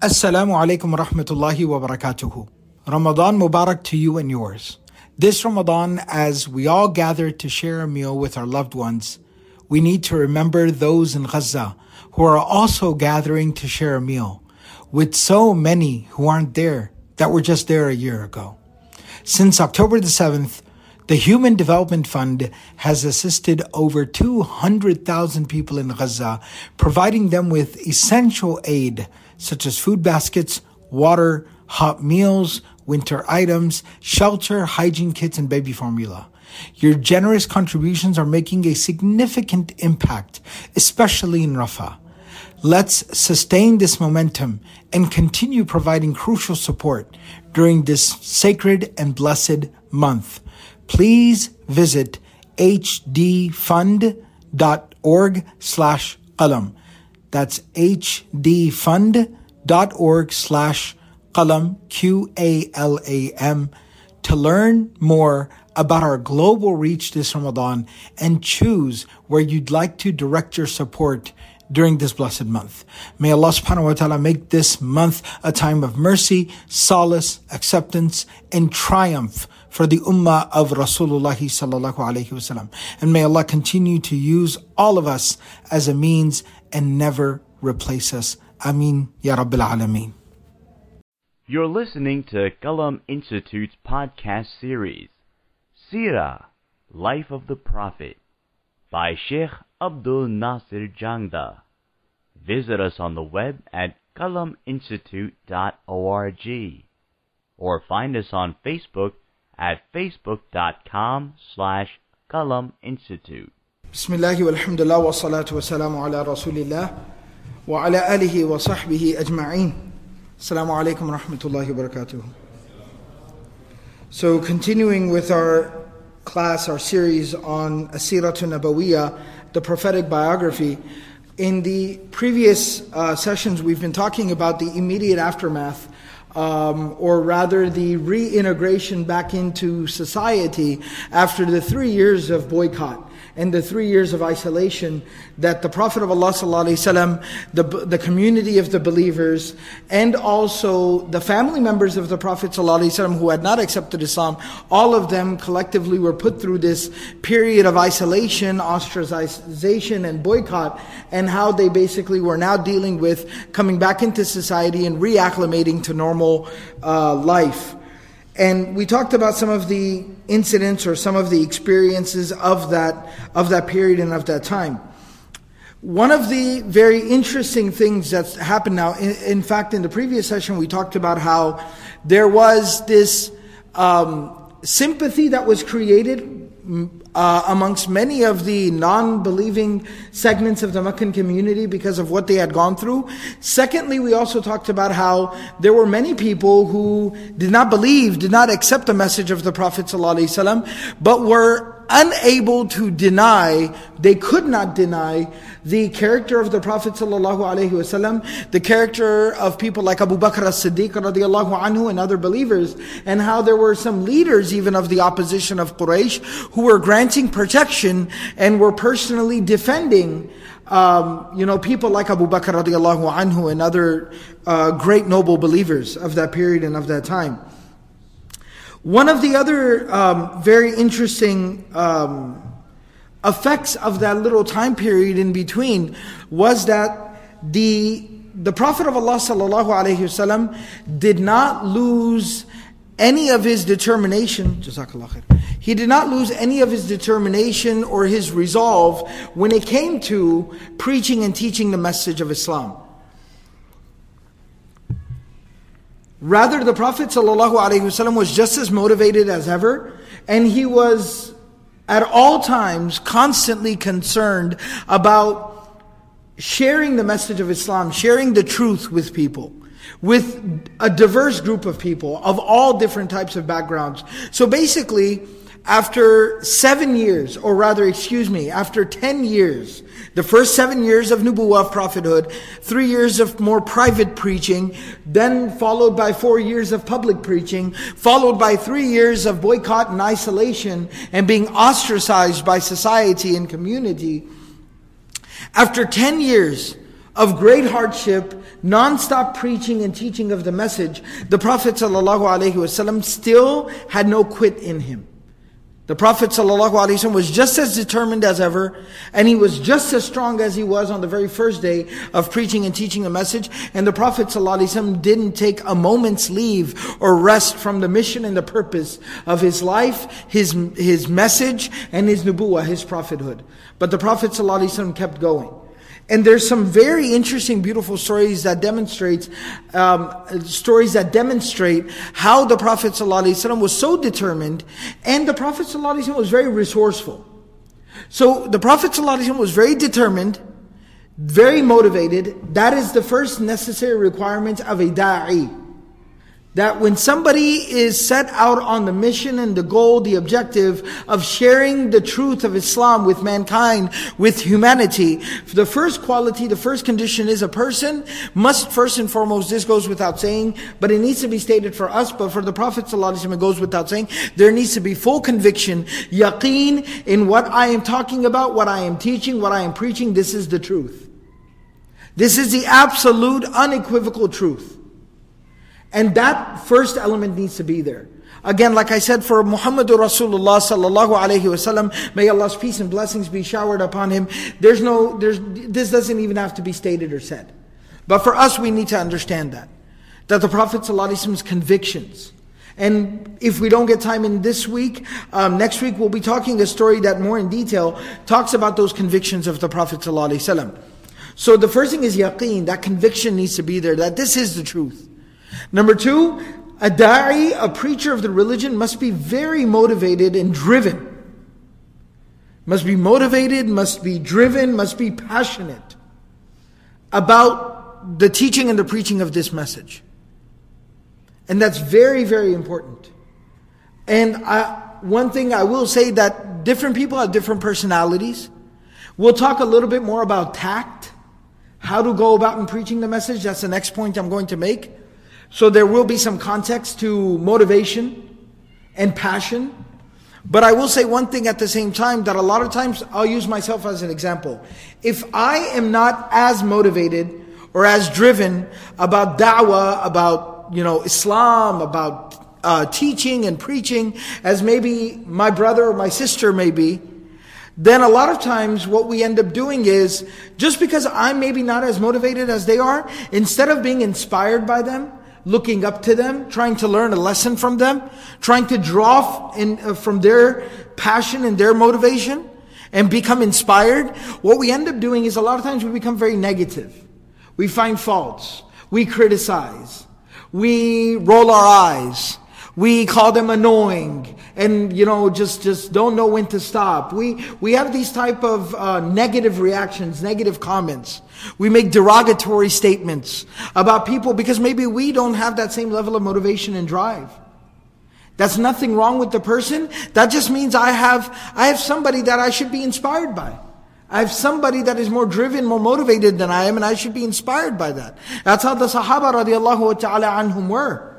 Assalamu alaikum wa rahmatullahi wa barakatuhu. Ramadan Mubarak to you and yours. This Ramadan, as we all gather to share a meal with our loved ones, we need to remember those in Gaza who are also gathering to share a meal with so many who aren't there, that were just there a year ago. Since October the 7th, the Human Development Fund has assisted over 200,000 people in Gaza, providing them with essential aid such as food baskets, water, hot meals, winter items, shelter, hygiene kits, and baby formula. Your generous contributions are making a significant impact, especially in Rafah. Let's sustain this momentum and continue providing crucial support during this sacred and blessed month. Please visit hdfund.org/qalam. That's hdfund.org/qalam, QALAM, to learn more about our global reach this Ramadan and choose where you'd like to direct your support during this blessed month. May Allah subhanahu wa ta'ala make this month a time of mercy, solace, acceptance, and triumph for the ummah of Rasulullah sallallahu alayhi wasallam. And may Allah continue to use all of us as a means and never replace us. Ameen ya Rabbil Alameen. You're listening to Kalam Institute's podcast series, Sīrah, Life of the Prophet, by Sheikh Abdul Nasir Jangda. Visit us on the web at kalaminstitute.org or find us on Facebook at facebook.com/kalaminstitute. Bismillahi walhamdulillah wa salatu wa salamu ala rasulillah wa ala alihi wa sahbihi ajma'in. Assalamu alaikum wa rahmatullahi wa barakatuh. So continuing with our class, our series on Asiratun Nabawiyyah, the prophetic biography. In the previous sessions, we've been talking about the immediate aftermath, or rather the reintegration back into society after the 3 years of boycott and the 3 years of isolation that the Prophet of Allah ﷺ, the community of the believers, and also the family members of the Prophet ﷺ who had not accepted Islam, all of them collectively were put through this period of isolation, ostracization, and boycott, and how they basically were now dealing with coming back into society and reacclimating to normal life. And we talked about some of the incidents or some of the experiences of that period and of that time. One of the very interesting things that's happened now, in fact, in the previous session, we talked about how there was this sympathy that was created amongst many of the non-believing segments of the Meccan community because of what they had gone through. Secondly, we also talked about how there were many people who did not believe, did not accept the message of the Prophet ﷺ, but were unable to deny, they could not deny the character of the Prophet ﷺ, the character of people like Abu Bakr as-Siddiq radiyallahu anhu and other believers, and how there were some leaders even of the opposition of Quraysh who were granting protection and were personally defending people like Abu Bakr radiyallahu anhu and other great noble believers of that period and of that time. One of the other very interesting effects of that little time period in between was that the Prophet of Allah sallallahu alaihi wasallam did not lose any of his determination. Jazakallah khair. He did not lose any of his determination or his resolve when it came to preaching and teaching the message of Islam. Rather, the Prophet ﷺ was just as motivated as ever, and he was at all times constantly concerned about sharing the message of Islam, sharing the truth with people, with a diverse group of people of all different types of backgrounds. So basically, after 10 years, the first 7 years of Nubuwwah of Prophethood, 3 years of more private preaching, then followed by 4 years of public preaching, followed by 3 years of boycott and isolation and being ostracized by society and community. After 10 years of great hardship, non-stop preaching and teaching of the message, the Prophet ﷺ still had no quit in him. The Prophet ﷺ was just as determined as ever, and he was just as strong as he was on the very first day of preaching and teaching a message. And the Prophet ﷺ didn't take a moment's leave or rest from the mission and the purpose of his life, his message, and his nubuwah, his prophethood. But the Prophet ﷺ kept going. And there's some very interesting, beautiful stories that demonstrate how the Prophet ﷺ was so determined, and the Prophet ﷺ was very resourceful. So the Prophet ﷺ was very determined, very motivated. That is the first necessary requirement of a da'ee. That when somebody is set out on the mission and the goal, the objective of sharing the truth of Islam with mankind, with humanity, the first quality, the first condition is a person must first and foremost, this goes without saying, but it needs to be stated for us, but for the Prophet ﷺ it goes without saying, there needs to be full conviction, yaqeen, in what I am talking about, what I am teaching, what I am preaching, this is the truth. This is the absolute, unequivocal truth. And that first element needs to be there. Again, like I said, for Muhammadur Rasulullah sallallahu alayhi wasallam, may Allah's peace and blessings be showered upon him. This doesn't even have to be stated or said. But for us, we need to understand that the Prophet sallallahu alayhi wasallam's convictions. And if we don't get time in this week, next week we'll be talking a story that more in detail talks about those convictions of the Prophet sallallahu alayhi wasallam. So the first thing is yaqeen, that conviction needs to be there, that this is the truth. Number two, a da'i, a preacher of the religion, must be very motivated and driven. Must be motivated, must be driven, must be passionate about the teaching and the preaching of this message. And that's very, very important. And one thing I will say, that different people have different personalities. We'll talk a little bit more about tact, how to go about in preaching the message. That's the next point I'm going to make. So there will be some context to motivation and passion. But I will say one thing at the same time, that a lot of times, I'll use myself as an example. If I am not as motivated or as driven about da'wah, about Islam, about teaching and preaching, as maybe my brother or my sister may be, then a lot of times what we end up doing is, just because I'm maybe not as motivated as they are, instead of being inspired by them, looking up to them, trying to learn a lesson from them, trying to draw from their passion and their motivation and become inspired, what we end up doing is a lot of times we become very negative. We find faults. We criticize. We roll our eyes. We call them annoying and, just don't know when to stop. We have these type of negative reactions, negative comments. We make derogatory statements about people because maybe we don't have that same level of motivation and drive. That's nothing wrong with the person. That just means I have somebody that I should be inspired by. I have somebody that is more driven, more motivated than I am, and I should be inspired by that. That's how the Sahaba radiallahu ta'ala anhum were.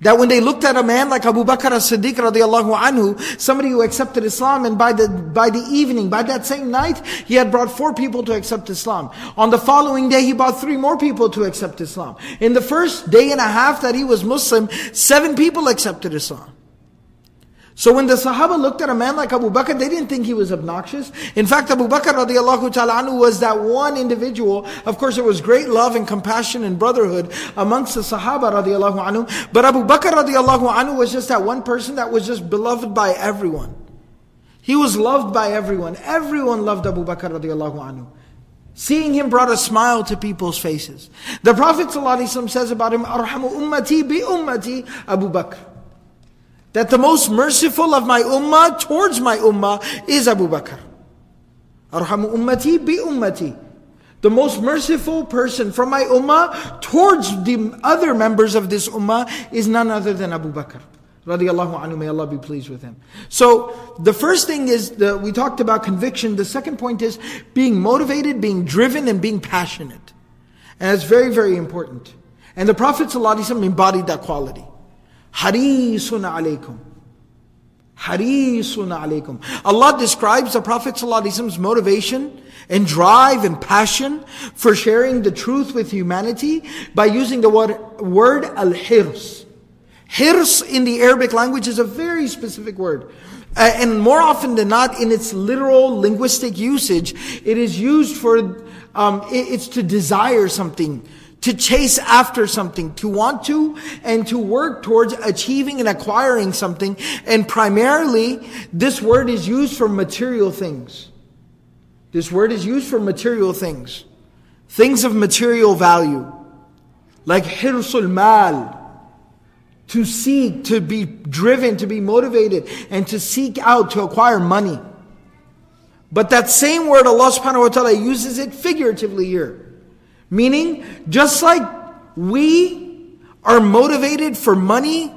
That when they looked at a man like Abu Bakr as-Siddiq radiallahu anhu, somebody who accepted Islam, and by the evening, by that same night, he had brought 4 people to accept Islam. On the following day, he brought 3 more people to accept Islam. In the first day and a half that he was Muslim, 7 people accepted Islam. So when the Sahaba looked at a man like Abu Bakr, they didn't think he was obnoxious. In fact, Abu Bakr radiallahu ta'ala anhu was that one individual. Of course, there was great love and compassion and brotherhood amongst the Sahaba radiallahu anhu. But Abu Bakr radiallahu anhu was just that one person that was just beloved by everyone. He was loved by everyone. Everyone loved Abu Bakr radiallahu anhu. Seeing him brought a smile to people's faces. The Prophet ﷺ says about him, "Arhamu ummati bi ummati Abu Bakr." That the most merciful of my ummah towards my ummah is Abu Bakr. Arhamu ummati bi ummati. The most merciful person from my ummah towards the other members of this ummah is none other than Abu Bakr. Radiallahu anhu, may Allah be pleased with him. So the first thing is, we talked about conviction. The second point is being motivated, being driven, and being passionate. And that's very, very important. And the Prophet ﷺ embodied that quality. Harisun alaykum. Harisun alaykum. Allah describes the Prophet ﷺ's motivation and drive and passion for sharing the truth with humanity by using the word al-hirs. Hirs in the Arabic language is a very specific word. And more often than not, in its literal linguistic usage, it is used for, it's to desire something, to chase after something, to want to, and to work towards achieving and acquiring something. And primarily, this word is used for material things. This word is used for material things. Things of material value. Like hirsul mal. To seek, to be driven, to be motivated, and to seek out, to acquire money. But that same word, Allah subhanahu wa ta'ala uses it figuratively here. Meaning, just like we are motivated for money,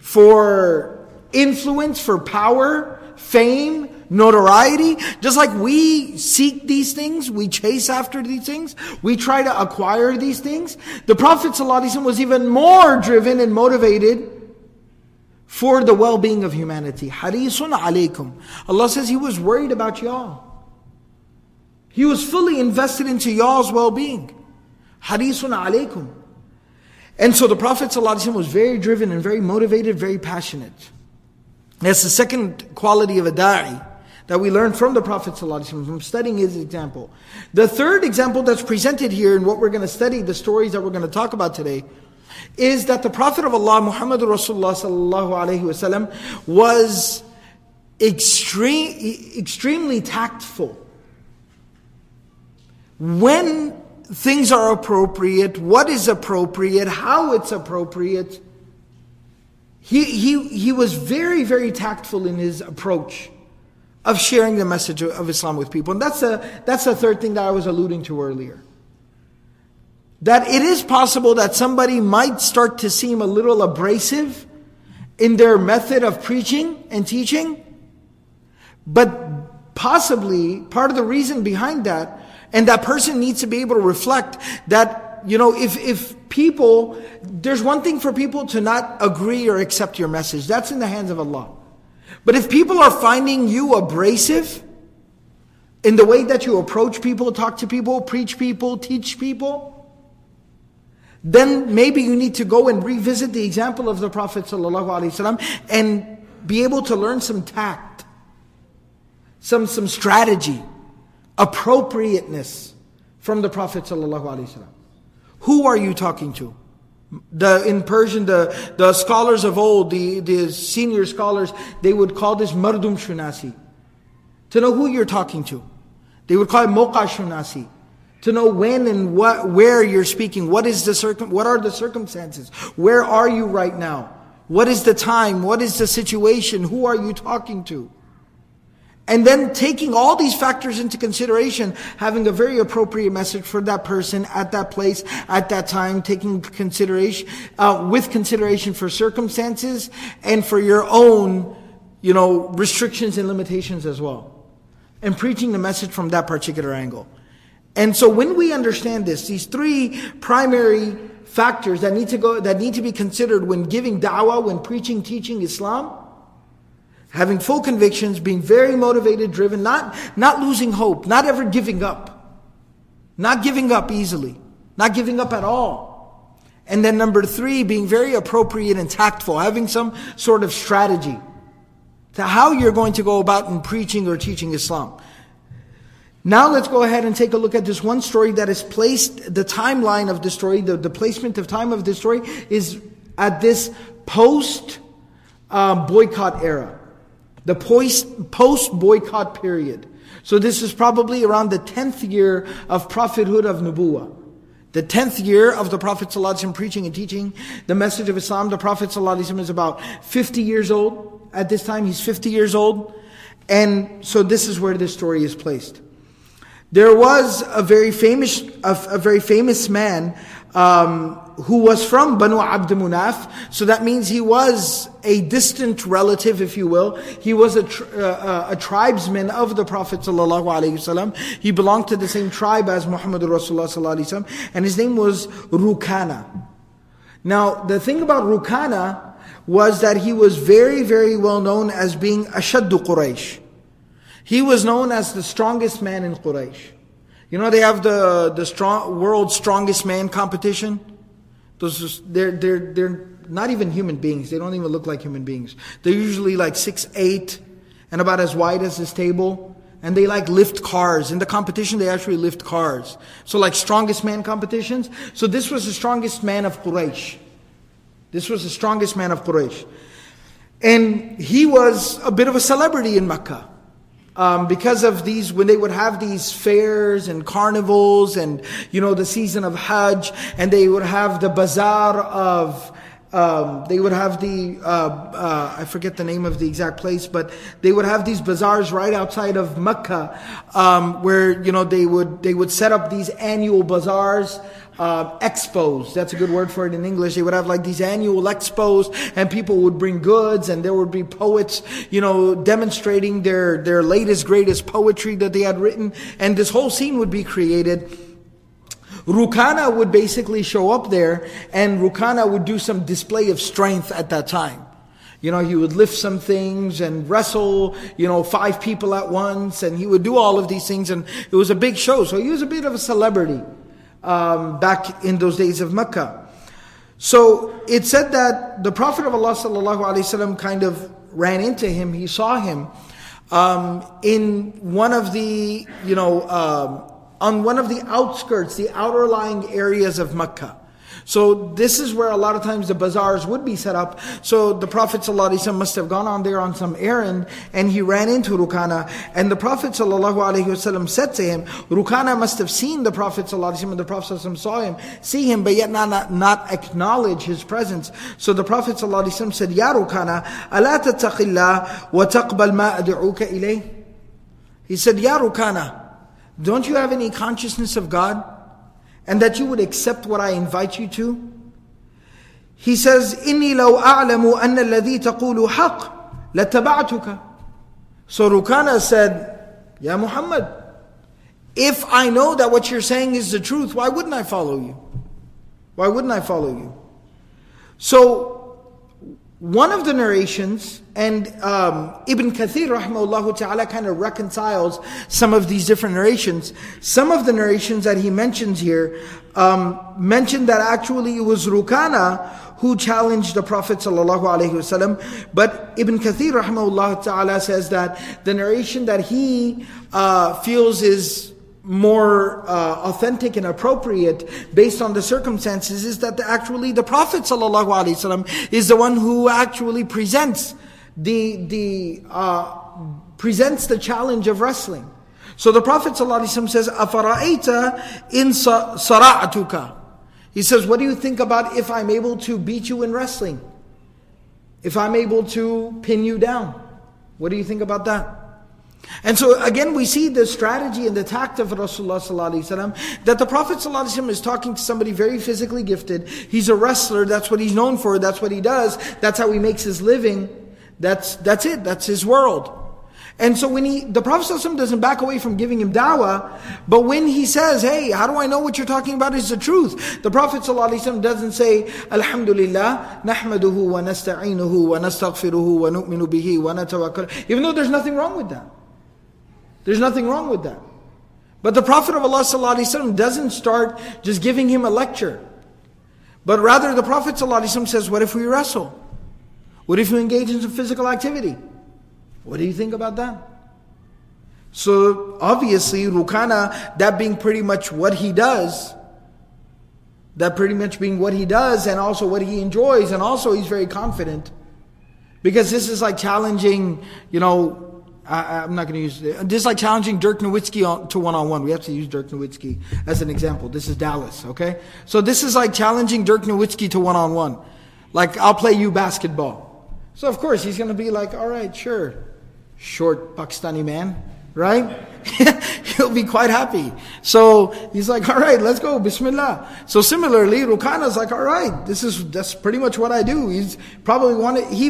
for influence, for power, fame, notoriety, just like we seek these things, we chase after these things, we try to acquire these things, the Prophet ﷺ was even more driven and motivated for the well-being of humanity. Harisun alaykum. Allah says He was worried about y'all. He was fully invested into y'all's well-being. Harisun alaykum. And so the Prophet ﷺ was very driven and very motivated, very passionate. That's the second quality of a da'i that we learn from the Prophet ﷺ, from studying his example. The third example that's presented here, and what we're going to study, the stories that we're going to talk about today, is that the Prophet of Allah, Muhammad Rasulullah sallallahu alayhi wasallam, was extremely tactful. When things are appropriate, what is appropriate, how it's appropriate, he was very, very tactful in his approach of sharing the message of Islam with people. And that's the third thing that I was alluding to earlier. That it is possible that somebody might start to seem a little abrasive in their method of preaching and teaching. But possibly, part of the reason behind that, and that person needs to be able to reflect that, you know, if people, there's one thing for people to not agree or accept your message. That's in the hands of Allah. But if people are finding you abrasive in the way that you approach people, talk to people, preach people, teach people, then maybe you need to go and revisit the example of the Prophet ﷺ and be able to learn some tact, some strategy, appropriateness from the Prophet ﷺ. Who are you talking to? In Persian, the scholars of old, the senior scholars, they would call this mardum shunasi. To know who you're talking to. They would call it moqa shunasi. To know when and what, where you're speaking. What are the circumstances? Where are you right now? What is the time? What is the situation? Who are you talking to? And then taking all these factors into consideration, having a very appropriate message for that person at that place, at that time, taking consideration, with consideration for circumstances and for your own, you know, restrictions and limitations as well. And preaching the message from that particular angle. And so when we understand this, these three primary factors that need to be considered when giving da'wah, when preaching, teaching Islam, having full convictions, being very motivated, driven, not losing hope, not ever giving up. Not giving up easily. Not giving up at all. And then number three, being very appropriate and tactful, having some sort of strategy to how you're going to go about in preaching or teaching Islam. Now let's go ahead and take a look at this one story that is placed, the timeline of the story, the placement of time of the story is at this post-boycott era. The post-boycott period. So this is probably around the 10th year of prophethood of Nubuwwah. The 10th year of the Prophet ﷺ preaching and teaching the message of Islam. The Prophet ﷺ is about 50 years old. At this time, he's 50 years old. And so this is where this story is placed. There was a very famous man who was from Banu Abd Munaf, so that means he was a distant relative, if you will. He was a tribesman of the Prophet ﷺ. He belonged to the same tribe as Muhammad Rasulullah ﷺ, and his name was Rukana. Now, the thing about Rukana was that he was very, very well known as being Ashaddu Quraysh. He was known as the strongest man in Quraysh. You know, they have the world's strongest man competition. Those, they're not even human beings. They don't even look like human beings. They're usually like 6'8" and about as wide as this table. And they like lift cars. In the competition, they actually lift cars. So like strongest man competitions. So this was the strongest man of Quraysh. This was the strongest man of Quraysh. And he was a bit of a celebrity in Makkah. Because of these, when they would have these fairs and carnivals and, you know, the season of Hajj, and they would have the bazaar of, they would have the, I forget the name of the exact place, but they would have these bazaars right outside of Makkah, where, you know, they would set up these annual bazaars, expos, that's a good word for it in English. They would have like these annual expos, and people would bring goods, and there would be poets, you know, demonstrating their latest, greatest poetry that they had written, and this whole scene would be created. Rukana would basically show up there, and Rukana would do some display of strength at that time. You know, he would lift some things and wrestle, you know, 5 people at once, and he would do all of these things, and it was a big show. So he was a bit of a celebrity. Back in those days of Mecca. So it said that the Prophet of Allah sallallahu alayhi wasallam kind of ran into him. He saw him in one of the, you know, on one of the outskirts, the outer lying areas of Mecca. So this is where a lot of times the bazaars would be set up. So the Prophet ﷺ must have gone on there on some errand, and he ran into Rukana. And the Prophet ﷺ said to him, Rukana must have seen the Prophet ﷺ, and the Prophet ﷺ saw him, see him, but yet not acknowledge his presence. So the Prophet ﷺ said, Ya Rukana, ala tattaqillah wa taqbal ma ad'uka ilayh? He said, Ya Rukana, don't you have any consciousness of God? And that you would accept what I invite you to? He says, إِنِّي لَوْ أَعْلَمُ أَنَّ الَّذِي تَقُولُ حَقْ لَتَّبَعْتُكَ. So Rukana said, Ya Muhammad, if I know that what you're saying is the truth, why wouldn't I follow you? Why wouldn't I follow you? So, one of the narrations, and Ibn Kathir rahimahullah ta'ala kind of reconciles some of these different narrations. Some of the narrations that he mentions here mention that actually it was Rukana who challenged the Prophet ﷺ, but Ibn Kathir rahimahullah ta'ala says that the narration that he feels is more authentic and appropriate based on the circumstances is that actually the Prophet ﷺ is the one who actually presents the challenge of wrestling. So the Prophet ﷺ says, "Afara'aita in sara'atuka." He says, "What do you think about if I'm able to beat you in wrestling? If I'm able to pin you down? What do you think about that?" And so again we see the strategy and the tact of Rasulullah ﷺ, that the Prophet ﷺ is talking to somebody very physically gifted. He's a wrestler, that's what he's known for, that's what he does, that's how he makes his living, that's it, that's his world. And so when the Prophet ﷺ doesn't back away from giving him da'wah, but when he says, hey, how do I know what you're talking about is the truth? The Prophet ﷺ doesn't say, Alhamdulillah, nahmaduhu wa nasta'inuhu wa nastaghfiruhu wa nu'minu bihi wa natawakkalu, even though there's nothing wrong with that. There's nothing wrong with that. But the Prophet of Allah ﷺ doesn't start just giving him a lecture. But rather the Prophet ﷺ says, what if we wrestle? What if we engage in some physical activity? What do you think about that? So obviously Rukana, that pretty much being what he does and also what he enjoys, and also he's very confident. Because this is like challenging, you know, I'm not going to use this is like challenging Dirk Nowitzki to one-on-one. We have to use Dirk Nowitzki as an example. This is Dallas, okay? So this is like challenging Dirk Nowitzki to one-on-one. Like, I'll play you basketball. So of course, he's going to be like, all right, sure. Short Pakistani man, right? He'll be quite happy. So he's like, all right, let's go, bismillah. So similarly, Rukana's like, all right, that's pretty much what I do. He's probably wanted, he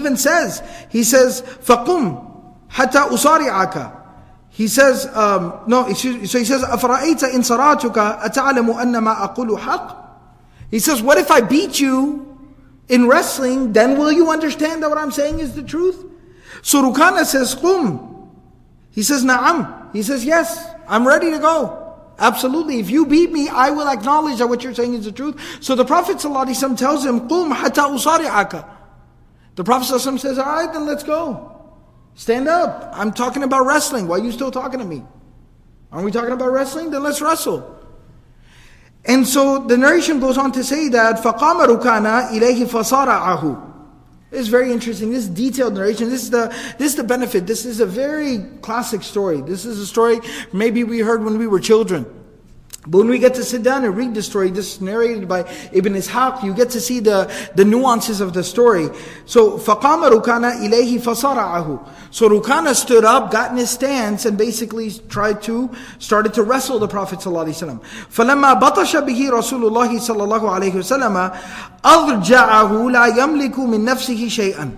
says, فَقُمْ حَتَّى أُصَارِعَكَ. He says, he says, أَفَرَأَيْتَ إِنْ صَرَعْتُكَ أَتَعْلَمُ أَنَّ مَا أَقُولُ حَقٍّ. He says, what if I beat you in wrestling, then will you understand that what I'm saying is the truth? So Rukana says, قُمْ. He says, Na'am. He says, yes, I'm ready to go. Absolutely, if you beat me, I will acknowledge that what you're saying is the truth. So the Prophet ﷺ tells him, Qum hatta usari'aka. The Prophet ﷺ says, all right, then let's go. Stand up. I'm talking about wrestling. Why are you still talking to me? Aren't we talking about wrestling? Then let's wrestle. And so the narration goes on to say that فَقَامَ رُكَانَا إِلَيْهِ فَصَارَعَهُ. It's very interesting. This detailed narration, this is the benefit. This is a very classic story. This is a story maybe we heard when we were children. But when we get to sit down and read the story, this is narrated by Ibn Ishaq, you get to see the nuances of the story. So, فَقَامَ رُكَانَ إِلَيْهِ فَصَرَعَهُ. So Rukana stood up, got in his stance, and basically started to wrestle the Prophet ﷺ. فَلَمَّا بَطَشَ بِهِ رَسُولُ اللَّهِ صَلَّى اللَّهُ عَلَيْهِ وَسَلَّمَ أَرْجَعَهُ لَا يَمْلِكُ مِنْ نَفْسِهِ شَيْئًا.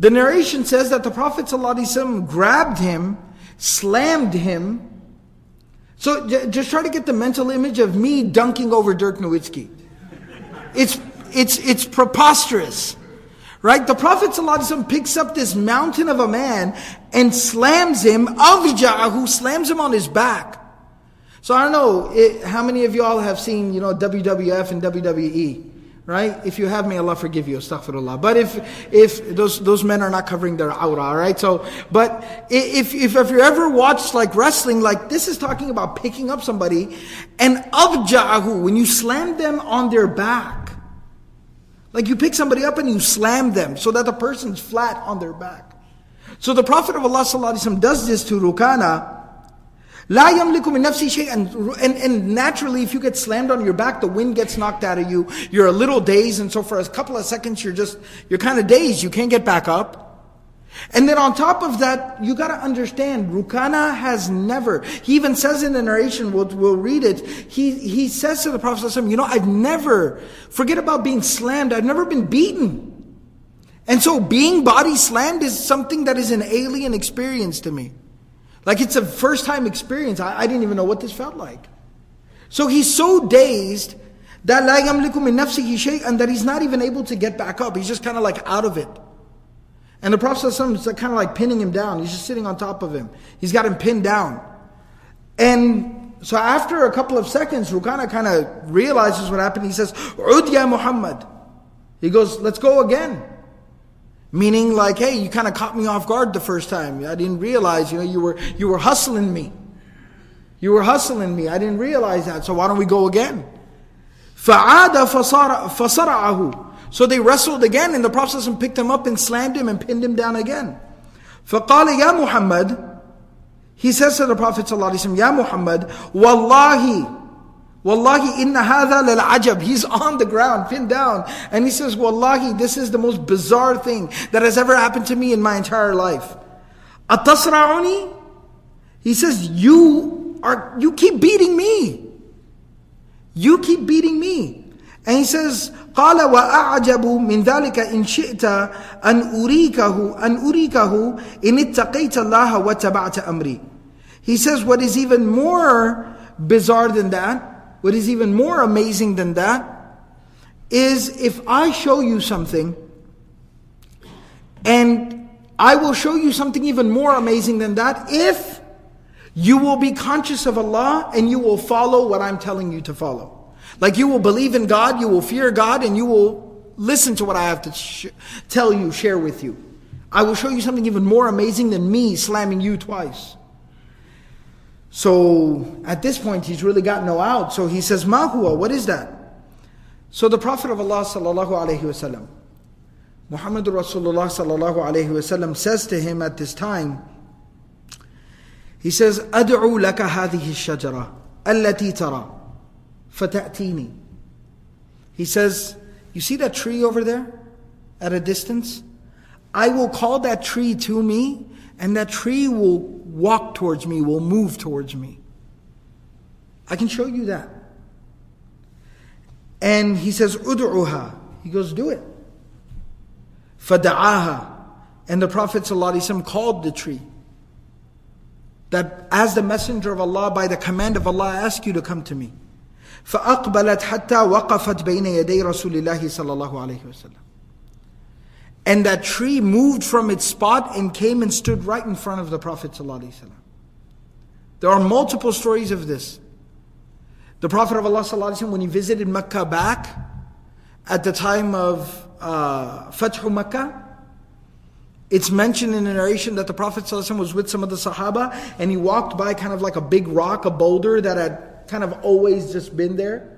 The narration says that the Prophet ﷺ grabbed him, slammed him. So just try to get the mental image of me dunking over Dirk Nowitzki. It's preposterous, right? The Prophet ﷺ picks up this mountain of a man and slams him, who slams him on his back. So I don't know how many of you all have seen, you know, WWF and WWE, right? If you have, may Allah forgive you, astaghfirullah. But if those men are not covering their aura, all right? So, but if you ever watched like wrestling, like this is talking about picking up somebody and abja'ahu, when you slam them on their back, like you pick somebody up and you slam them so that the person's flat on their back. So the Prophet of Allah sallallahu alaihi wasallam does this to Rukana. La yamliku min nafsi shay'an, and naturally if you get slammed on your back, the wind gets knocked out of you, you're a little dazed, and so for a couple of seconds you're kind of dazed, you can't get back up. And then on top of that, you got to understand, Rukana has never, he even says in the narration, we'll read it, he says to the Prophet ﷺ, you know, I've never, forget about being slammed, I've never been beaten. And so being body slammed is something that is an alien experience to me. Like it's a first time experience. I didn't even know what this felt like. So he's so dazed that لَا يَمْلِكُ مِنْ نَفْسِهِ شَيْئًا, that he's not even able to get back up. He's just kind of like out of it. And the Prophet ﷺ is kind of like pinning him down. He's just sitting on top of him. He's got him pinned down. And so after a couple of seconds, Rukana kind of realizes what happened. He says, Ud ya Muhammad. He goes, let's go again. Meaning like, hey, you kind of caught me off guard the first time. I didn't realize, you know, you were hustling me. You were hustling me. I didn't realize that. So why don't we go again? فَعَادَ فَصَرَعَهُ. So they wrestled again, and the Prophet ﷺ picked him up and slammed him and pinned him down again. فَقَالَ يَا مُحَمَّد. He says to the Prophet ﷺ, Ya Muhammad, Wallahi inna hadha lal ajab. He's on the ground, pinned down. And he says, Wallahi, this is the most bizarre thing that has ever happened to me in my entire life. Atasra'uni? He says, you keep beating me. You keep beating me. And he says, Qala wa a'jabu min dhalika in shi'ta an urikahu in ittaqayta allaha wa taba'ta amri. He says, what is even more bizarre than that, what is even more amazing than that, is if I show you something, and I will show you something even more amazing than that, if you will be conscious of Allah and you will follow what I'm telling you to follow. Like you will believe in God, you will fear God, and you will listen to what I have to share with you. I will show you something even more amazing than me slamming you twice. So at this point, he's really got no out. So he says, Ma huwa, what is that? So the Prophet of Allah sallallahu alayhi wasallam, Muhammad Rasulullah sallallahu alayhi wasallam, says to him at this time, he says, Ad'u laka hadhihi shajara allati tara fata'tini. He says, you see that tree over there at a distance? I will call that tree to me, and that tree will walk towards me, will move towards me. I can show you that. And he says, Ud'uha. He goes, do it. Fada'aha. And the Prophet ﷺ called the tree. That as the messenger of Allah, by the command of Allah, I ask you to come to me. فَأَقْبَلَتْ حَتَّى وَقَفَتْ بَيْنَ يَدَيْ رَسُولِ اللَّهِ صَلَى اللَّهُ عَلَيْهِ وَسَلَّمَ. And that tree moved from its spot and came and stood right in front of the Prophet ﷺ. There are multiple stories of this. The Prophet of Allah ﷺ, when he visited Makkah back, at the time of Fathu Makkah, it's mentioned in the narration that the Prophet ﷺ was with some of the Sahaba, and he walked by kind of like a big rock, a boulder that had kind of always just been there.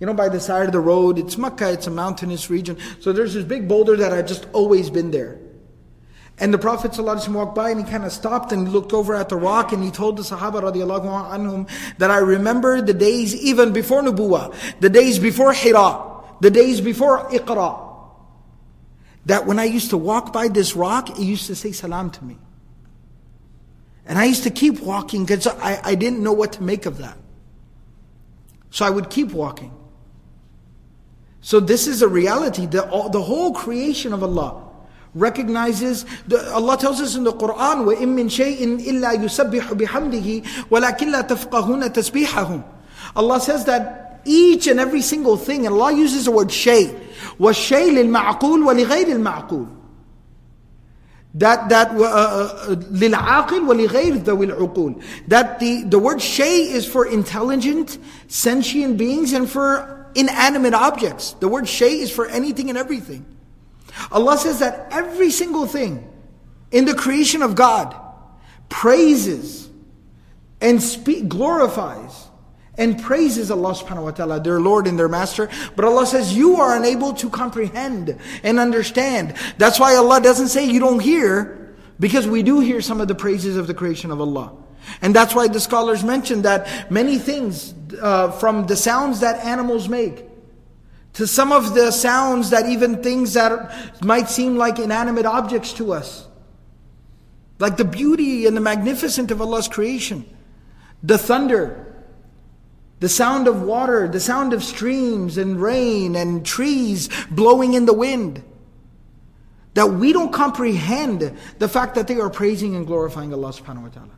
You know, by the side of the road, it's Makkah, it's a mountainous region. So there's this big boulder that had just always been there. And the Prophet ﷺ walked by and he kind of stopped and looked over at the rock and he told the Sahaba radiallahu anhum that I remember the days even before Nubuwah, the days before Hira, the days before Iqra, that when I used to walk by this rock, it used to say salam to me. And I used to keep walking because I didn't know what to make of that. So I would keep walking. So this is a reality. The whole creation of Allah recognizes, Allah tells us in the Quran, وَإِن مِّن شَيْءٍ إِلَّا يُسَبِّحُ بِحَمْدِهِ وَلَكِنْ لَا تَفْقَهُونَ تَسْبِيحَهُمْ. Allah says that each and every single thing, and Allah uses the word shay, وَالشَّيْ لِلْمَعْقُولِ وَلِغَيْرِ الْمَعْقُولِ. That لِلْعَاقِلِ وَلِغَيْرِ ذَوِي الْعُقُولِ. That the word shay is for intelligent, sentient beings and for inanimate objects. The word shay is for anything and everything. Allah says that every single thing in the creation of God praises and glorifies and praises Allah subhanahu wa ta'ala, their Lord and their Master. But Allah says, you are unable to comprehend and understand. That's why Allah doesn't say you don't hear, because we do hear some of the praises of the creation of Allah. And that's why the scholars mention that many things, from the sounds that animals make, to some of the sounds that even things that might seem like inanimate objects to us, like the beauty and the magnificence of Allah's creation, the thunder, the sound of water, the sound of streams and rain and trees blowing in the wind, that we don't comprehend the fact that they are praising and glorifying Allah subhanahu wa ta'ala.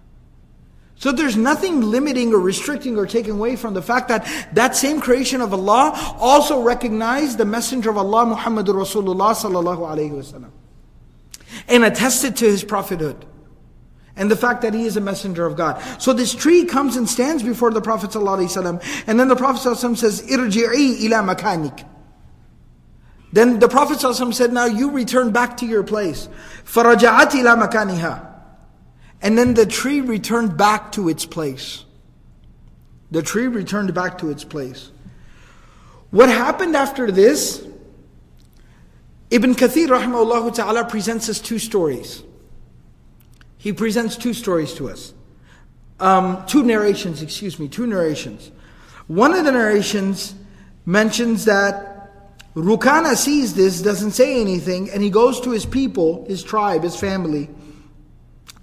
So there's nothing limiting or restricting or taking away from the fact that that same creation of Allah also recognized the Messenger of Allah, Muhammadur Rasulullah sallallahu alayhi wasallam, and attested to his prophethood and the fact that he is a messenger of God. So this tree comes and stands before the Prophet sallallahu alayhi wasallam, and then the Prophet sallallahu alayhi wasallam says, "Irji'i ila makanik." Then the Prophet sallallahu alayhi wasallam said, "Now you return back to your place." Faraja'at ila makaniha. And then the tree returned back to its place. The tree returned back to its place. What happened after this? Ibn Kathir rahimahullah ta'ala presents us two stories. He presents two stories to us. Two narrations. One of the narrations mentions that Rukana sees this, doesn't say anything, and he goes to his people, his tribe, his family,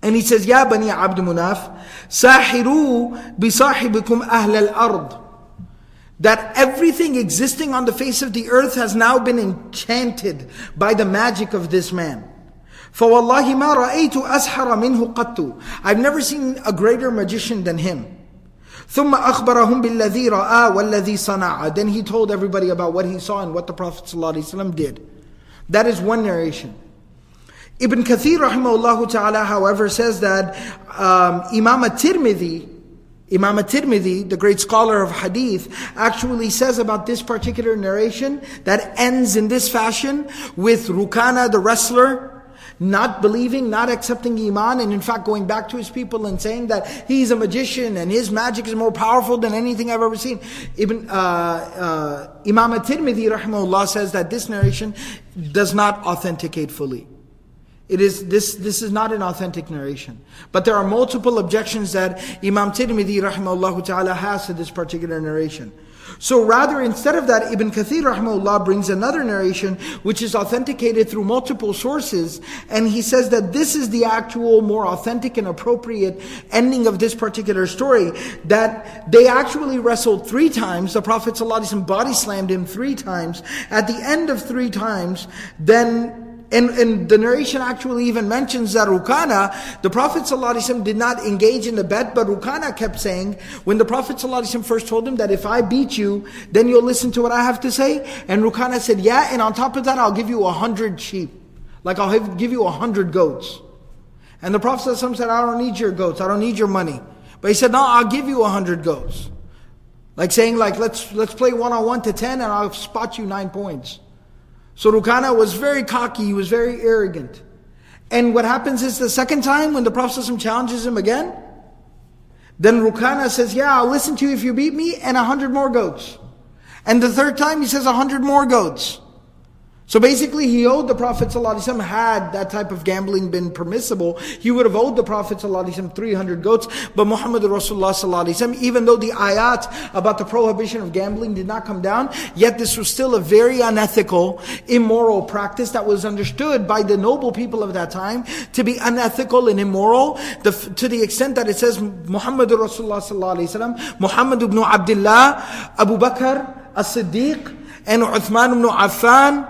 and he says, Ya Bani Abd Munaf, Sahiru bi sahibikum ahl al-ard. That everything existing on the face of the earth has now been enchanted by the magic of this man. فَوَاللَّهِ مَا رَأَيْتُ أَسْحَرَ مِنْهُ قَطُّ. I've never seen a greater magician than him. ثُمَّ أَخْبَرَهُمْ بِالَّذِي رَأَى وَالَّذِي صَنَعَ. Then he told everybody about what he saw and what the Prophet ﷺ did. That is one narration. Ibn Kathir rahimahullah ta'ala, however, says that Imam at-Tirmidhi, the great scholar of hadith, actually says about this particular narration that ends in this fashion with Rukana the wrestler not believing, not accepting Iman, and in fact going back to his people and saying that he's a magician and his magic is more powerful than anything I've ever seen. Imam at-Tirmidhi rahimahullah says that this narration does not authenticate fully. This is not an authentic narration. But there are multiple objections that Imam Tirmidhi rahimahullah ta'ala has to this particular narration. So rather, instead of that, Ibn Kathir rahimahullah brings another narration which is authenticated through multiple sources, and he says that this is the actual more authentic and appropriate ending of this particular story, that they actually wrestled three times, the Prophet ﷺ body slammed him three times, at the end of three times, then And the narration actually even mentions that Rukana, the Prophet ﷺ did not engage in the bet, but Rukana kept saying, when the Prophet ﷺ first told him that if I beat you, then you'll listen to what I have to say, and Rukana said, yeah, and on top of that, I'll give you 100 sheep. Like, I'll give you 100 goats. And the Prophet ﷺ said, I don't need your goats, I don't need your money. But he said, no, I'll give you 100 goats. Like saying, like, let's play 1-on-1 to 10 and I'll spot you 9 points. So Rukana was very cocky, he was very arrogant. And what happens is the second time when the Prophet ﷺ challenges him again, then Rukana says, yeah, I'll listen to you if you beat me, and 100 more goats. And the third time he says 100 more goats. So basically he owed the Prophet ﷺ, had that type of gambling been permissible, he would have owed the Prophet ﷺ 300 goats. But Muhammad Rasulullah ﷺ, even though the ayat about the prohibition of gambling did not come down, yet this was still a very unethical, immoral practice that was understood by the noble people of that time to be unethical and immoral, to the extent that it says Muhammad Rasulullah ﷺ, Muhammad ibn Abdullah, Abu Bakr as-Siddiq, and Uthman ibn Affan,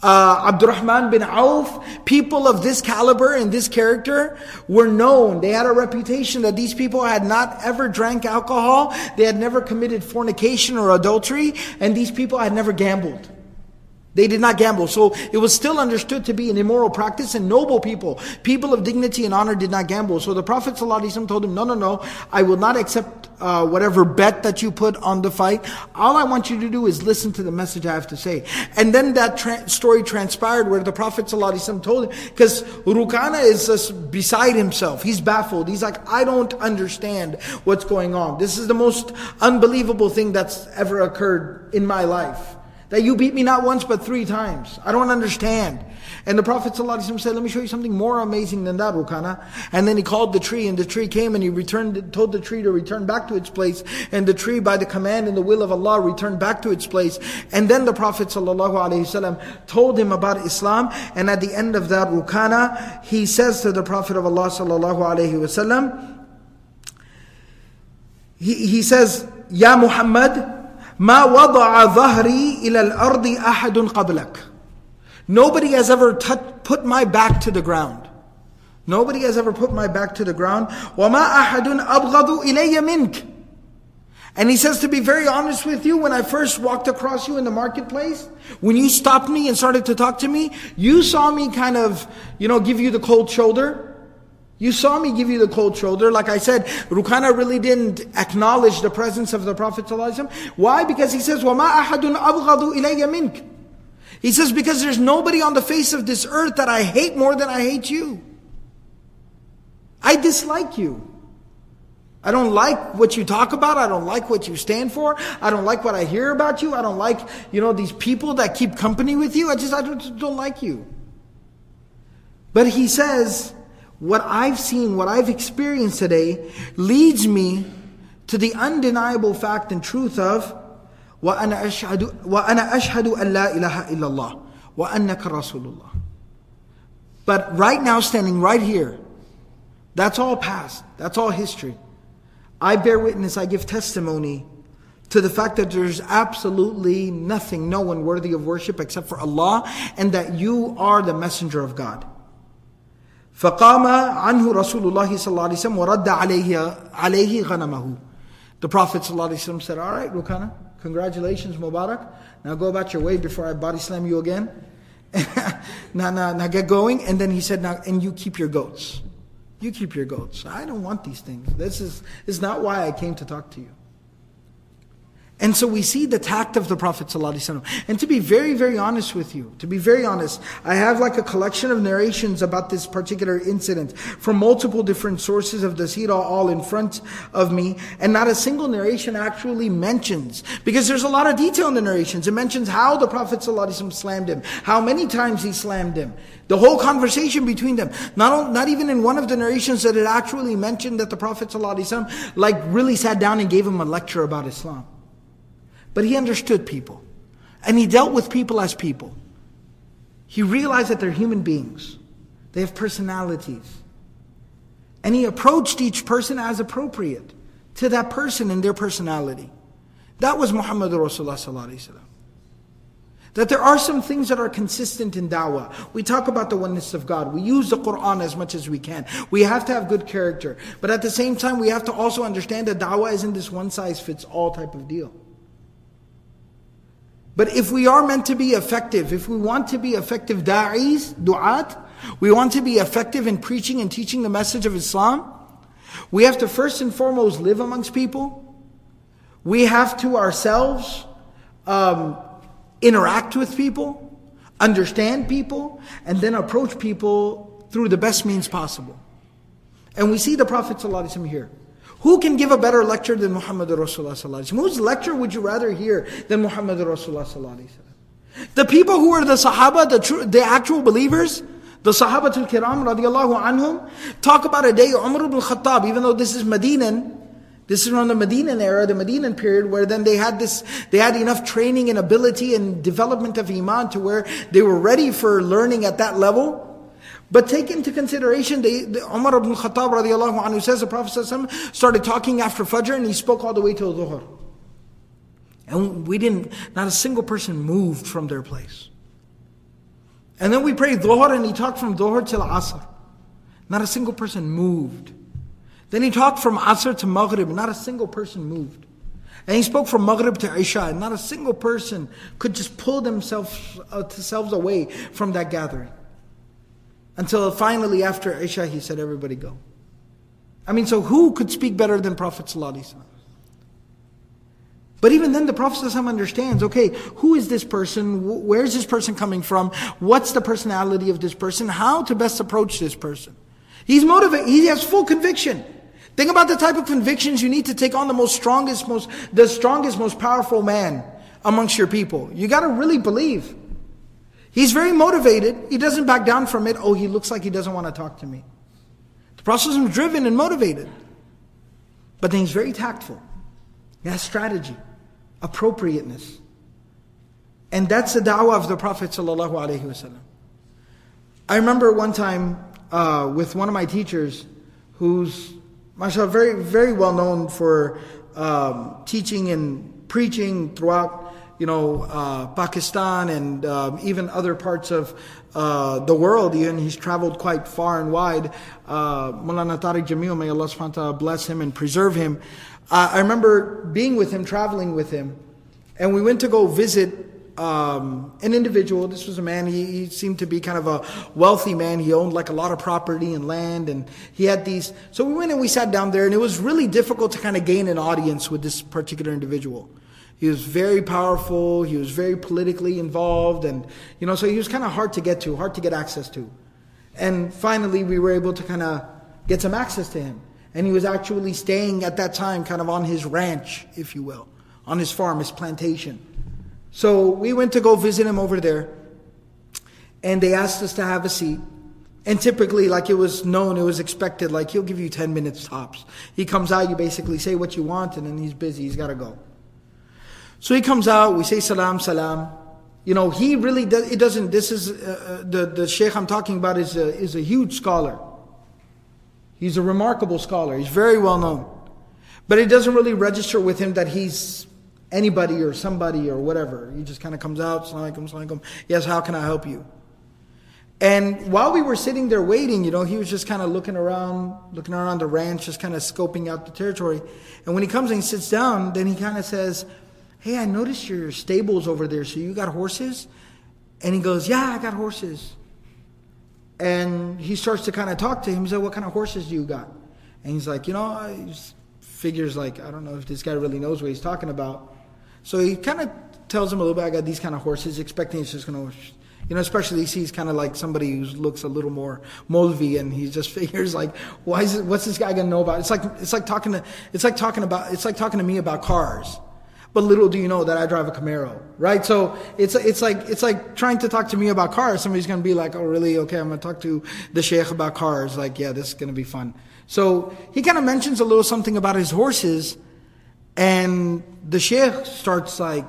Abdurrahman bin Auf, people of this caliber and this character were known. They had a reputation that these people had not ever drank alcohol, they had never committed fornication or adultery, and these people had never gambled. They did not gamble. So it was still understood to be an immoral practice, and noble people, people of dignity and honor, did not gamble. So the Prophet ﷺ told him, no, I will not accept whatever bet that you put on the fight. All I want you to do is listen to the message I have to say. And then that story transpired where the Prophet ﷺ told him, because Rukana is just beside himself. He's baffled. He's like, I don't understand what's going on. This is the most unbelievable thing that's ever occurred in my life. That you beat me not once but 3 times. I don't understand. And the Prophet ﷺ said, let me show you something more amazing than that, Rukana. And then he called the tree, and the tree came, and he returned, told the tree to return back to its place. And the tree, by the command and the will of Allah, returned back to its place. And then the Prophet ﷺ told him about Islam. And at the end of that, Rukana, he says to the Prophet of Allah ﷺ, he says, Ya Muhammad, ما وضع ظهري إلى الأرض أحد قبلك. Nobody has ever put my back to the ground. Nobody has ever put my back to the ground. وما أحد أبغض إلي منك. And he says, to be very honest with you, when I first walked across you in the marketplace, when you stopped me and started to talk to me, you saw me kind of, give you the cold shoulder. You saw me give you the cold shoulder. Like I said, Rukana really didn't acknowledge the presence of the Prophet ﷺ. Why? Because he says, وَمَا أَحَدٌ أَبْغَضُ إِلَيَّ مِنْكَ. He says, because there's nobody on the face of this earth that I hate more than I hate you. I dislike you. I don't like what you talk about. I don't like what you stand for. I don't like what I hear about you. I don't like, these people that keep company with you. I just don't like you. But he says, what I've seen, what I've experienced today, leads me to the undeniable fact and truth of وَأَنَا أَشْهَدُ أَنْ لَا إِلَهَ إِلَّا اللَّهِ وَأَنَّكَ رَسُولُ اللَّهِ. But right now, standing right here, that's all past, that's all history. I bear witness, I give testimony to the fact that there's absolutely nothing, no one worthy of worship except for Allah, and that you are the messenger of God. فَقَامَ عَنْهُ رَسُولُ اللَّهِ صلى الله عليه وسلم وَرَدَّ عَلَيْهِ غَنَمَهُ. The Prophet ﷺ said, all right, Rukana, congratulations, Mubarak. Now go about your way before I body slam you again. Now get going. And then he said, now, and you keep your goats. You keep your goats. I don't want these things. This is not why I came to talk to you. And so we see the tact of the Prophet ﷺ. And to be very, very honest with you, I have like a collection of narrations about this particular incident from multiple different sources of the Sīrah all in front of me, and not a single narration actually mentions, because there's a lot of detail in the narrations. It mentions how the Prophet ﷺ slammed him, how many times he slammed him, the whole conversation between them. Not even in one of the narrations that it actually mentioned that the Prophet ﷺ really sat down and gave him a lecture about Islam. But he understood people. And he dealt with people as people. He realized that they're human beings. They have personalities. And he approached each person as appropriate to that person and their personality. That was Muhammad Rasulullah sallallahu alayhi wa sallam. That there are some things that are consistent in da'wah. We talk about the oneness of God. We use the Qur'an as much as we can. We have to have good character. But at the same time, we have to also understand that da'wah isn't this one-size-fits-all type of deal. But if we are meant to be effective, if we want to be effective da'ees, du'at, we want to be effective in preaching and teaching the message of Islam, we have to first and foremost live amongst people. We have to ourselves interact with people, understand people, and then approach people through the best means possible. And we see the Prophet ﷺ here. Who can give a better lecture than Muhammad Rasulullah sallallahu alaihi wasallam? Whose lecture would you rather hear than Muhammad Rasulullah sallallahu alaihi wasallam? The people who are the Sahaba, the actual believers, the Sahabatul Kiram radiallahu anhum, talk about a day Umar ibn Khattab, even though this is Medinan, this is from the Medinan era, the Medinan period, where then they had enough training and ability and development of Iman to where they were ready for learning at that level. But take into consideration, Umar ibn Khattab radiallahu anhu says the Prophet ﷺ started talking after Fajr and he spoke all the way till Dhuhr. And not a single person moved from their place. And then we prayed Dhuhr and he talked from Dhuhr till Asr. Not a single person moved. Then he talked from Asr to Maghrib, not a single person moved. And he spoke from Maghrib to Isha, and not a single person could just pull themselves away from that gathering. Until finally after Isha, he said, everybody go. I mean, so who could speak better than Prophet ﷺ? But even then the Prophet ﷺ understands, okay, who is this person? Where is this person coming from? What's the personality of this person? How to best approach this person? He's motivated. He has full conviction. Think about the type of convictions you need to take on the strongest, most powerful man amongst your people. You got to really believe. He's very motivated. He doesn't back down from it. Oh, he looks like he doesn't want to talk to me. The Prophet is driven and motivated. But then he's very tactful. He has strategy, appropriateness. And that's the da'wah of the Prophet sallallahu alayhi wasallam. I remember one time with one of my teachers who's, mashallah, very, very well known for teaching and preaching throughout Pakistan and even other parts of the world. Even he's traveled quite far and wide. Maulana Tariq Jameel, may Allah subhanahu wa ta'ala bless him and preserve him. I remember being with him, traveling with him, and we went to go visit an individual. This was a man, he seemed to be kind of a wealthy man. He owned like a lot of property and land, and he had these. So we went and we sat down there, and it was really difficult to kind of gain an audience with this particular individual. He was very powerful, he was very politically involved, and so he was kind of hard to get to, hard to get access to. And finally we were able to kind of get some access to him. And he was actually staying at that time kind of on his ranch, if you will, on his farm, his plantation. So we went to go visit him over there, and they asked us to have a seat. And typically, like it was known, it was expected, like he'll give you 10 minutes tops. He comes out, you basically say what you want, and then he's busy, he's got to go. So he comes out, we say salam. He really does, it doesn't, this is, the Sheikh I'm talking about is a huge scholar. He's a remarkable scholar, he's very well known. But it doesn't really register with him that he's anybody or somebody or whatever. He just kind of comes out, salam alaikum, salam alaikum, yes, how can I help you? And while we were sitting there waiting, he was just kind of looking around the ranch, just kind of scoping out the territory. And when he comes and he sits down, then he kind of says, hey, I noticed your stable's over there, so you got horses? And he goes, yeah, I got horses. And he starts to kind of talk to him. He's like, what kind of horses do you got? And he's like, he figures like, I don't know if this guy really knows what he's talking about. So he kind of tells him a little bit, I got these kind of horses, expecting he's just going to, especially he sees kind of like somebody who looks a little more Molvi, and he just figures like, what's this guy going to know about? It's like talking to me about cars. But little do you know that I drive a Camaro, right? So it's like trying to talk to me about cars. Somebody's going to be like, oh really? Okay, I'm going to talk to the Sheikh about cars. Like, yeah, this is going to be fun. So he kind of mentions a little something about his horses, and the Sheikh starts like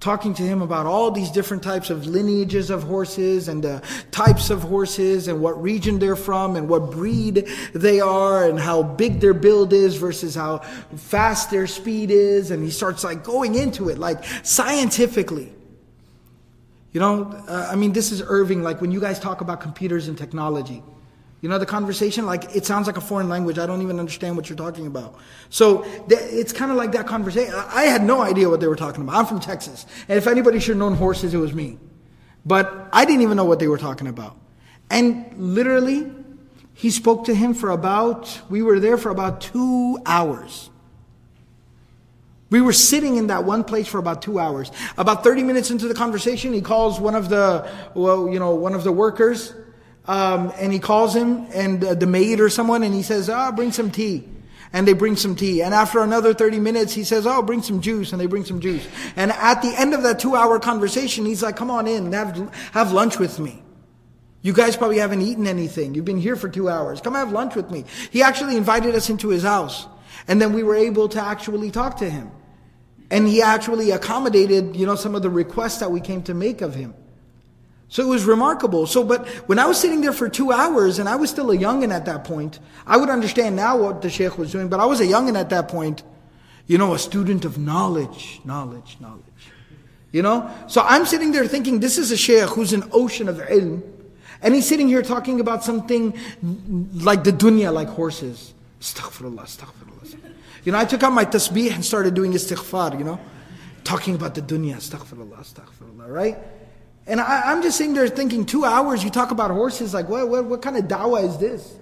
talking to him about all these different types of lineages of horses and the types of horses and what region they're from and what breed they are and how big their build is versus how fast their speed is. And he starts like going into it, like scientifically. This is Irving, like when you guys talk about computers and technology. You know, the conversation, like, it sounds like a foreign language. I don't even understand what you're talking about. So it's kind of like that conversation. I had no idea what they were talking about. I'm from Texas. And if anybody should have known horses, it was me. But I didn't even know what they were talking about. And literally, he spoke to him for about, we were there for about 2 hours. We were sitting in that one place for about 2 hours. About 30 minutes into the conversation, he calls one of the, well, you know, one of the workers, and he calls him and the maid or someone, and he says, "Oh, bring some tea." And they bring some tea. And after another 30 minutes, he says, "Oh, bring some juice." And they bring some juice. And at the end of that 2 hour conversation, he's like, "Come on in, have lunch with me. You guys probably haven't eaten anything. You've been here for 2 hours. Come have lunch with me." He actually invited us into his house. And then we were able to actually talk to him. And he actually accommodated, you know, some of the requests that we came to make of him. So it was remarkable. So, but when I was sitting there for 2 hours, and I was still a youngin at that point, I would understand now what the Sheikh was doing, but I was a youngin at that point, you know, a student of knowledge. You know? So I'm sitting there thinking, this is a Sheikh who's an ocean of ilm, and he's sitting here talking about something like the dunya, like horses. Astaghfirullah. You know, I took out my tasbih and started doing istighfar, you know, talking about the dunya, astaghfirullah, right? And I'm just sitting there thinking, 2 hours, you talk about horses, like what kind of dawah is this?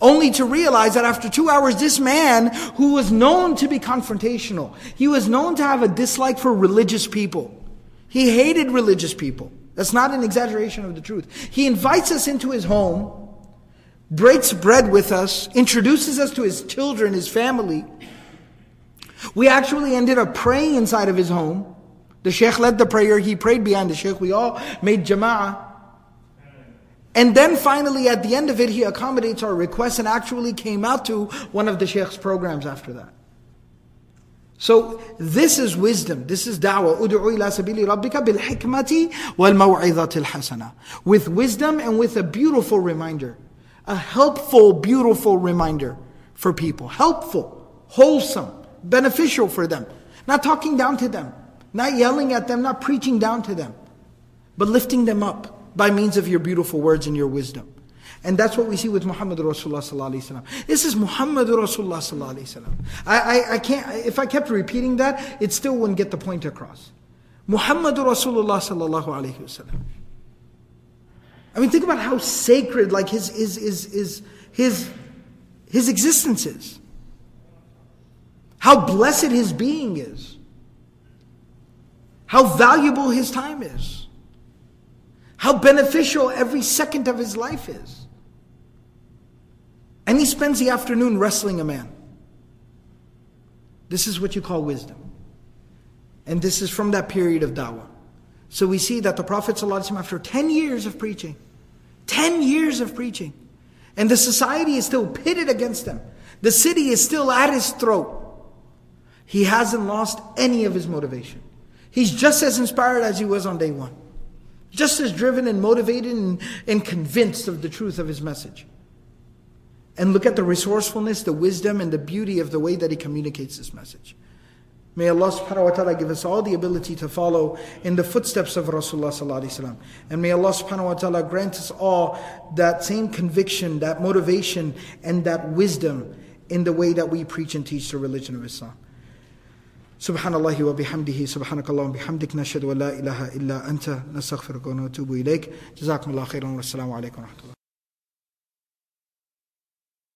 Only to realize that after 2 hours, this man, who was known to be confrontational, he was known to have a dislike for religious people. He hated religious people. That's not an exaggeration of the truth. He invites us into his home, breaks bread with us, introduces us to his children, his family. We actually ended up praying inside of his home. The Sheikh led the prayer, he prayed behind the Sheikh, we all made jama'ah. And then finally at the end of it, he accommodates our requests and actually came out to one of the Sheikh's programs after that. So this is wisdom, this is da'wah. Ud'u ila sabili rabbika bil hikmati wal maw'izatil hasana. With wisdom and with a beautiful reminder. A helpful, beautiful reminder for people. Helpful, wholesome, beneficial for them. Not talking down to them, not yelling at them, not preaching down to them, but lifting them up by means of your beautiful words and your wisdom. And that's what we see with Muhammad Rasulullah sallallahu alayhi wa sallam. This is Muhammad Rasulullah sallallahu alayhi wa sallam. I can't, if I kept repeating that, it still wouldn't get the point across. Muhammad Rasulullah sallallahu alayhi wa sallam. I mean, think about how sacred, like, his existence is. How blessed his being is. How valuable his time is. How beneficial every second of his life is. And he spends the afternoon wrestling a man. This is what you call wisdom. And this is from that period of da'wah. So we see that the Prophet ﷺ, after 10 years of preaching, 10 years of preaching, and the society is still pitted against him, the city is still at his throat, he hasn't lost any of his motivation. He's just as inspired as he was on day one. Just as driven and motivated and convinced of the truth of his message. And look at the resourcefulness, the wisdom, and the beauty of the way that he communicates this message. May Allah subhanahu wa ta'ala give us all the ability to follow in the footsteps of Rasulullah sallallahu alayhi wa sallam. And may Allah subhanahu wa ta'ala grant us all that same conviction, that motivation, and that wisdom in the way that we preach and teach the religion of Islam. Subhanallah wa bihamdihi, subhanakallah wa bihamdik, nashhadu wa la ilaha illa anta, nastaghfiruka wa natubu ilayk. Jazakumullah khairan wa assalamu alaykum wa rahmatullah.